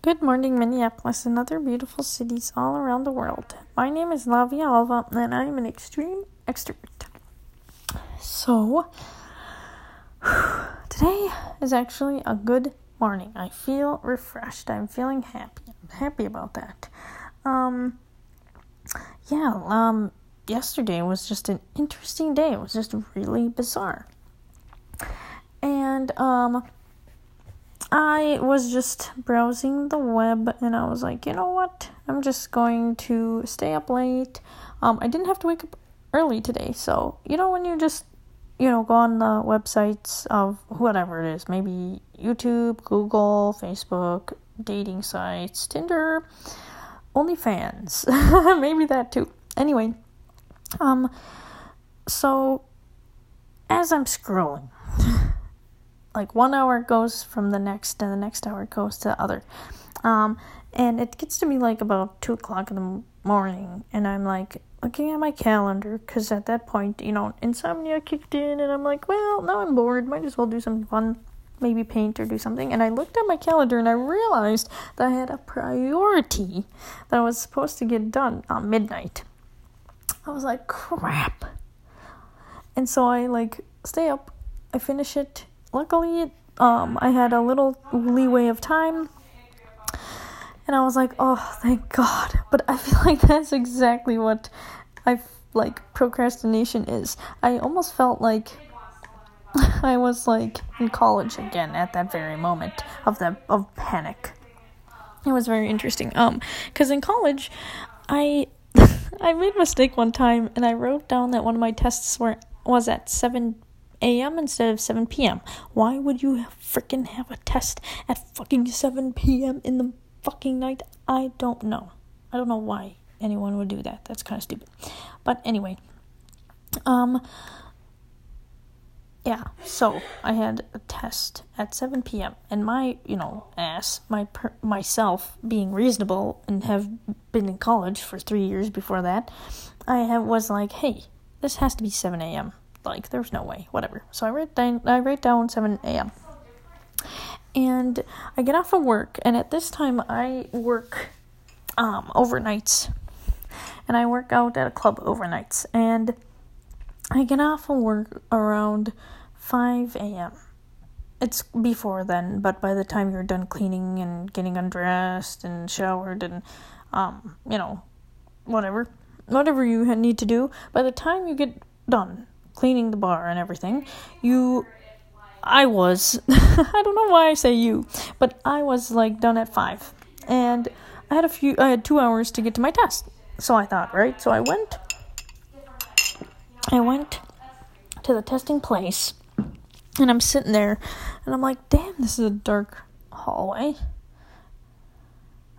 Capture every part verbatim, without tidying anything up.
Good morning, Minneapolis and other beautiful cities all around the world. My name is Lavia Alva, and I am an extreme extrovert. So, today is actually a good morning. I feel refreshed. I'm feeling happy. I'm happy about that. Um, yeah, um, yesterday was just an interesting day. It was just really bizarre. And, um... I was just browsing the web, and I was like, you know what? I'm just going to stay up late. Um, I didn't have to wake up early today, so, you know, when you just, you know, go on the websites of whatever it is, maybe YouTube, Google, Facebook, dating sites, Tinder, OnlyFans, maybe that too. Anyway, um, so, as I'm scrolling, like one hour goes from the next, and the next hour goes to the other. Um, and it gets to be like about two o'clock in the morning, and I'm like looking at my calendar, because at that point, you know, insomnia kicked in, and I'm like, well, now I'm bored, might as well do something fun, maybe paint or do something. And I looked at my calendar, and I realized that I had a priority that I was supposed to get done at midnight. I was like, crap. And so I like stay up, I finish it. Luckily, um, I had a little leeway of time, and I was like, oh, thank God. But I feel like that's exactly what I've, like, procrastination is. I almost felt like I was, like, in college again at that very moment of the of panic. It was very interesting, um, because in college, I, I made a mistake one time, and I wrote down that one of my tests were was at seven a.m. instead of seven p.m. Why would you freaking have a test at fucking seven p.m. in the fucking night? I don't know. I don't know why anyone would do that. That's kind of stupid. But anyway, um, yeah, so I had a test at seven p.m. and my, you know, ass, my per- myself being reasonable and have been in college for three years before that, I have, was like, hey, this has to be seven a.m. Like, there's no way, whatever. So I write down, I write down seven a.m. and I get off of work, and at this time I work um, overnights, and I work out at a club overnights, and I get off of work around five a.m. It's before then, but by the time you're done cleaning and getting undressed and showered and, um, you know, whatever, whatever you need to do, by the time you get done cleaning the bar and everything, you, I was, I don't know why I say you, but I was like done at five, and I had a few, I had two hours to get to my test, so I thought, right, so I went, I went to the testing place, and I'm sitting there, and I'm like, damn, this is a dark hallway,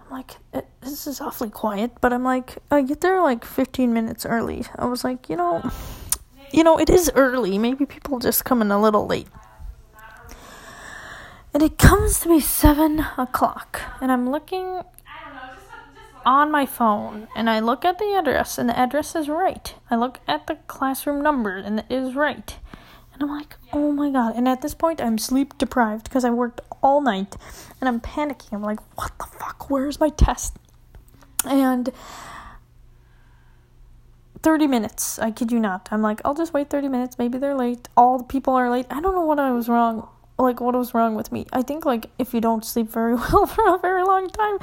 I'm like, it, this is awfully quiet, but I'm like, I get there like fifteen minutes early, I was like, you know, You know, it is early. Maybe people just come in a little late. And it comes to be seven o'clock. And I'm looking on my phone. And I look at the address. And the address is right. I look at the classroom number. And it is right. And I'm like, oh my God. And at this point, I'm sleep deprived. Because I worked all night. And I'm panicking. I'm like, what the fuck? Where's my test? And thirty minutes, I kid you not. I'm like, I'll just wait thirty minutes, maybe they're late, all the people are late. I don't know what I was wrong, like what was wrong with me. I think like if you don't sleep very well for a very long time,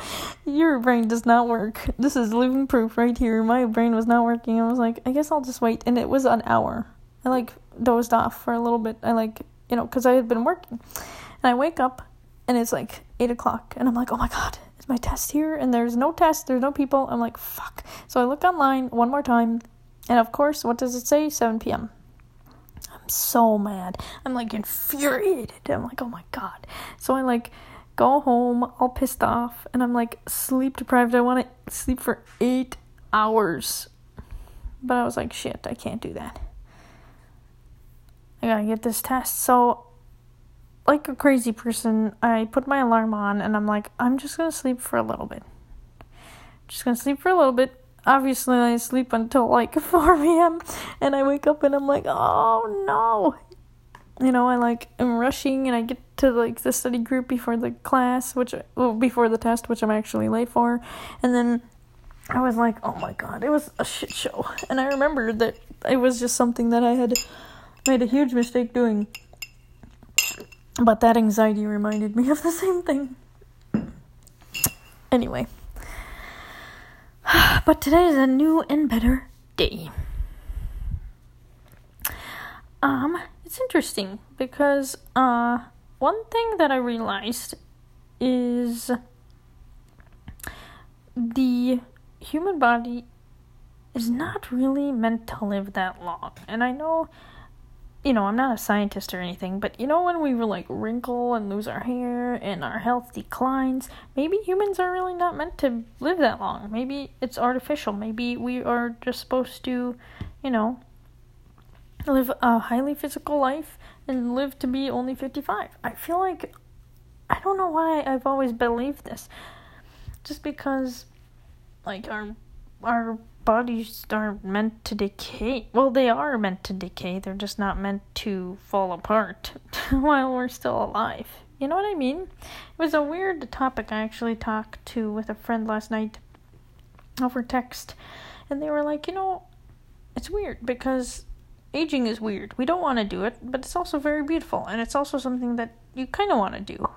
your brain does not work. This is living proof right here. My brain was not working. I was like, I guess I'll just wait. And it was an hour. I like dozed off for a little bit. I like, you know, because I had been working. And I wake up and it's like eight o'clock and I'm like, oh my God. My test here, and there's no test, there's no people. I'm like, fuck. So I look online one more time, and of course, what does it say? seven p.m. I'm so mad. I'm like infuriated. I'm like, oh my God. So I like go home all pissed off, and I'm like sleep deprived. I want to sleep for eight hours. But I was like, shit, I can't do that. I gotta get this test. So like a crazy person, I put my alarm on, and I'm like, I'm just gonna sleep for a little bit. Just gonna sleep for a little bit. Obviously, I sleep until like four p.m. and I wake up, and I'm like, oh no, you know, I like am rushing and I get to like the study group before the class, which well, before the test, which I'm actually late for, and then I was like, oh my god, it was a shit show. And I remembered that it was just something that I had made a huge mistake doing. But that anxiety reminded me of the same thing. Anyway. But today is a new and better day. Um, it's interesting because uh, one thing that I realized is the human body is not really meant to live that long. And I know, you know, I'm not a scientist or anything, but you know when we like wrinkle and lose our hair and our health declines, maybe humans are really not meant to live that long. Maybe it's artificial. Maybe we are just supposed to, you know, live a highly physical life and live to be only fifty-five. I feel like, I don't know why I've always believed this. Just because, like, our our bodies aren't meant to decay. Well, they are meant to decay. They're just not meant to fall apart while we're still alive. You know what I mean? It was a weird topic I actually talked to with a friend last night over text. And they were like, you know, it's weird because aging is weird. We don't want to do it, but it's also very beautiful. And it's also something that you kind of want to do.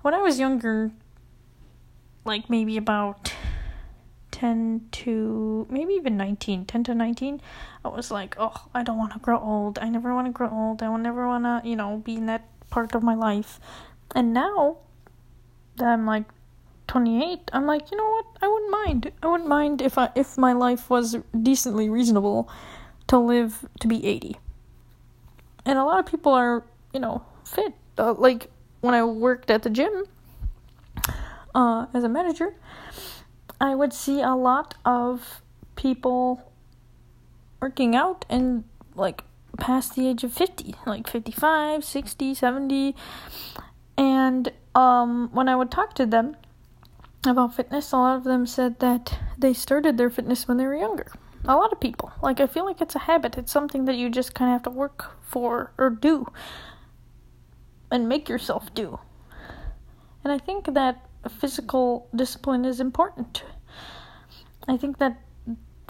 When I was younger, like maybe about ten to, maybe even nineteen, ten to nineteen, I was like, oh, I don't want to grow old, I never want to grow old, I will never want to, you know, be in that part of my life. And now, that I'm like twenty-eight, I'm like, you know what, I wouldn't mind, I wouldn't mind if I, if my life was decently reasonable to live to be eighty. And a lot of people are, you know, fit, uh, like, when I worked at the gym, Uh, as a manager, I would see a lot of people working out and like past the age of fifty, like fifty-five, sixty, seventy. And um, when I would talk to them about fitness, a lot of them said that they started their fitness when they were younger. A lot of people. Like, I feel like it's a habit. It's something that you just kind of have to work for or do and make yourself do. And I think that physical discipline is important. I think that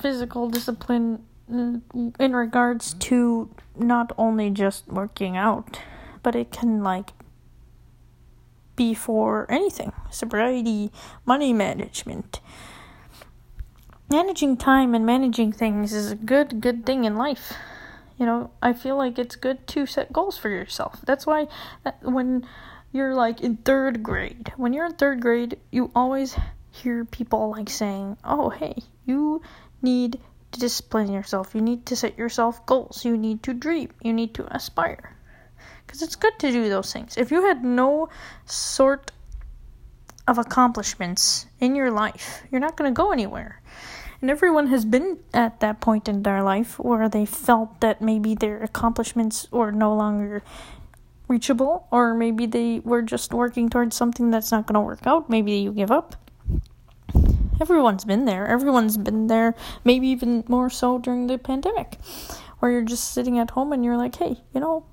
physical discipline in regards to not only just working out, but it can like be for anything. Sobriety, money management. Managing time and managing things is a good, good thing in life. You know, I feel like it's good to set goals for yourself. That's why when you're like in third grade. When you're in third grade, you always hear people like saying, oh, hey, you need to discipline yourself. You need to set yourself goals. You need to dream. You need to aspire. Because it's good to do those things. If you had no sort of accomplishments in your life, you're not going to go anywhere. And everyone has been at that point in their life where they felt that maybe their accomplishments were no longer reachable, or maybe they were just working towards something that's not going to work out. Maybe you give up. Everyone's been there. Everyone's been there, maybe even more so during the pandemic, where you're just sitting at home and you're like, hey, you know,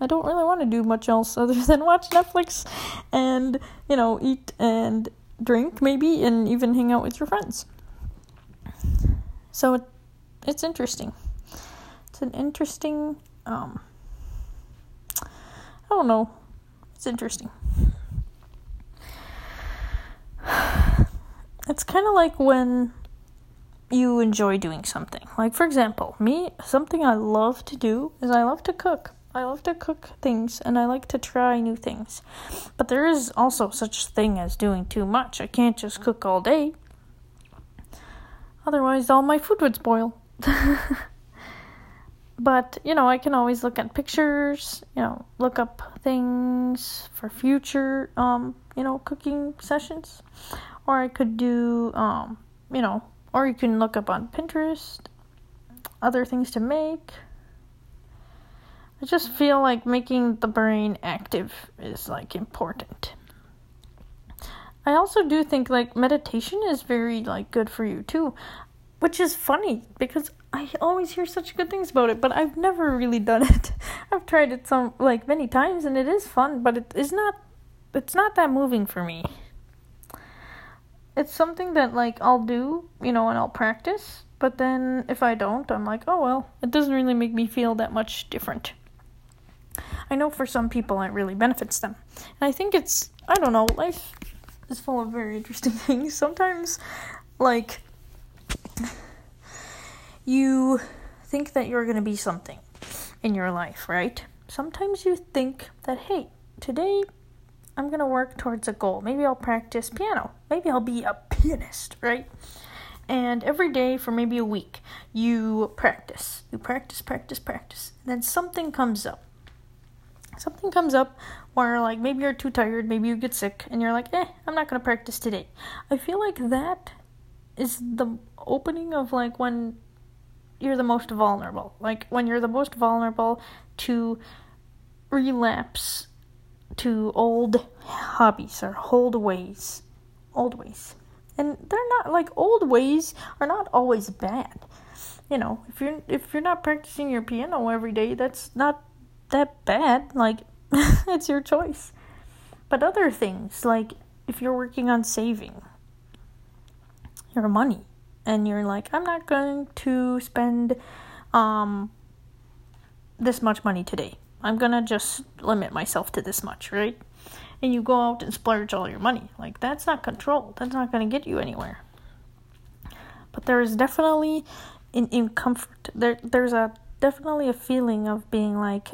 I don't really want to do much else other than watch Netflix and, you know, eat and drink maybe and even hang out with your friends. So it, it's interesting. It's an interesting, um, I don't know. It's interesting. It's kind of like when you enjoy doing something. Like, for example, me, something I love to do is I love to cook. I love to cook things, and I like to try new things. But there is also such thing as doing too much. I can't just cook all day. Otherwise, all my food would spoil. But, you know, I can always look at pictures, you know, look up things for future, um, you know, cooking sessions. Or I could do, um, you know, or you can look up on Pinterest, other things to make. I just feel like making the brain active is, like, important. I also do think, like, meditation is very, like, good for you, too. Which is funny, because I always hear such good things about it, but I've never really done it. I've tried it some, like, many times, and it is fun, but it is not, it's not that moving for me. It's something that, like, I'll do, you know, and I'll practice, but then if I don't, I'm like, oh, well, it doesn't really make me feel that much different. I know for some people it really benefits them. And I think it's, I don't know, life is full of very interesting things. Sometimes, like, you think that you're going to be something in your life, right? Sometimes you think that, hey, today I'm going to work towards a goal. Maybe I'll practice piano. Maybe I'll be a pianist, right? And every day for maybe a week, you practice. You practice, practice, practice. And then something comes up. Something comes up where, like, maybe you're too tired, maybe you get sick, and you're like, eh, I'm not going to practice today. I feel like that is the opening of, like, when you're the most vulnerable. Like, when you're the most vulnerable to relapse to old hobbies or old ways. Old ways. And they're not, like, old ways are not always bad. You know, if you're, if you're not practicing your piano every day, that's not that bad. Like, it's your choice. But other things, like, if you're working on saving your money, and you're like, I'm not going to spend um this much money today. I'm gonna just limit myself to this much, right? And you go out and splurge all your money. Like, that's not control. That's not gonna get you anywhere. But there is definitely in, in comfort. There there's a definitely a feeling of being like,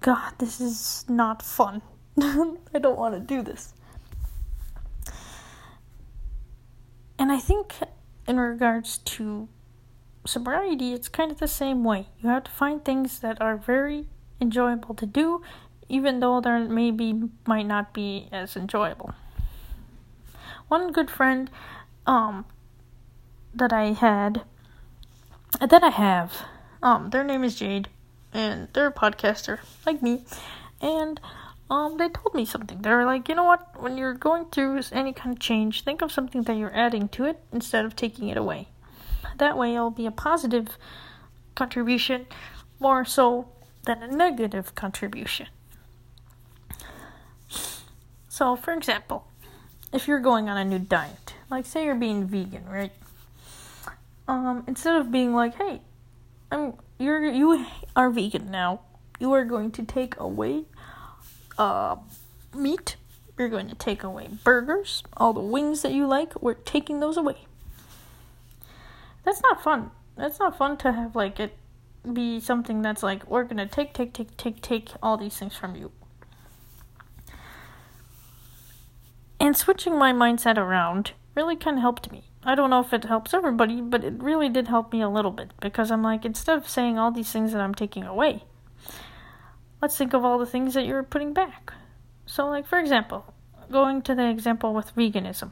God, this is not fun. I don't want to do this. And I think in regards to sobriety, it's kind of the same way. You have to find things that are very enjoyable to do, even though they maybe might not be as enjoyable. One good friend um, that I had, that I have, um, their name is Jade, and they're a podcaster, like me, and Um, they told me something. They were like, you know what? When you're going through any kind of change, think of something that you're adding to it instead of taking it away. That way it'll be a positive contribution more so than a negative contribution. So, for example, if you're going on a new diet, like say you're being vegan, right? Um, instead of being like, hey, I'm you're you are vegan now. You are going to take away Uh, meat. We're going to take away burgers. All the wings that you like, we're taking those away. That's not fun. That's not fun to have, like, it be something that's like, we're going to take, take, take, take, take all these things from you. And switching my mindset around really kind of helped me. I don't know if it helps everybody, but it really did help me a little bit. Because I'm like, instead of saying all these things that I'm taking away, let's think of all the things that you're putting back. So, like, for example, going to the example with veganism.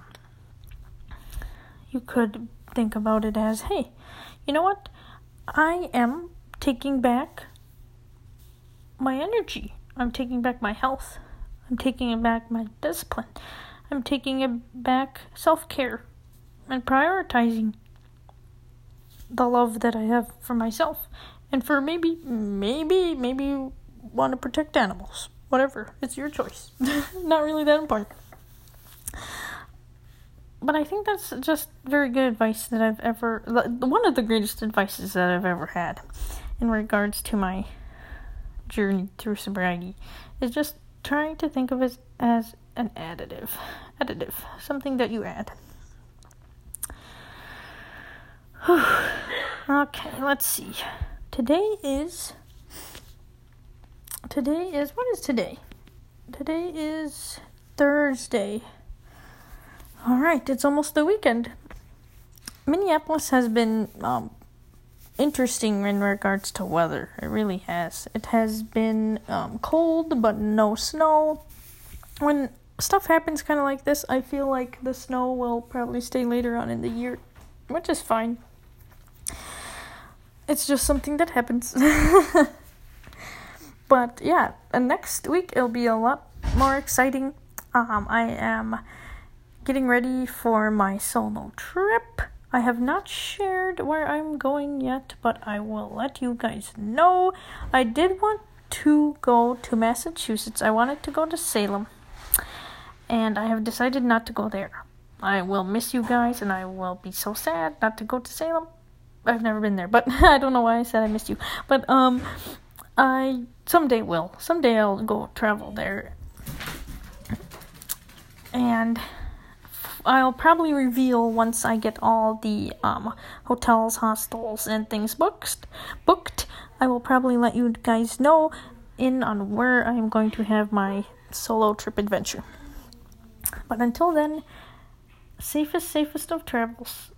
You could think about it as, hey, you know what? I am taking back my energy. I'm taking back my health. I'm taking back my discipline. I'm taking back self-care and prioritizing the love that I have for myself. And for maybe, maybe, maybe... want to protect animals, whatever, it's your choice. Not really that important, but I think that's just very good advice that I've ever one of the greatest advices that I've ever had in regards to my journey through sobriety is just trying to think of it as an additive additive something that you add. Okay, let's see. Today is Today is, what is today? Today is Thursday. Alright, it's almost the weekend. Minneapolis has been um, interesting in regards to weather. It really has. It has been um, cold, but no snow. When stuff happens kind of like this, I feel like the snow will probably stay later on in the year, which is fine. It's just something that happens. But yeah, and next week it'll be a lot more exciting. Um, I am getting ready for my solo trip. I have not shared where I'm going yet, but I will let you guys know. I did want to go to Massachusetts. I wanted to go to Salem, and I have decided not to go there. I will miss you guys, and I will be so sad not to go to Salem. I've never been there, but I don't know why I said I missed you. But um, I someday will. Someday I'll go travel there. And I'll probably reveal once I get all the um hotels, hostels, and things booked. Booked. I will probably let you guys know in on where I'm going to have my solo trip adventure. But until then, safest, safest of travels.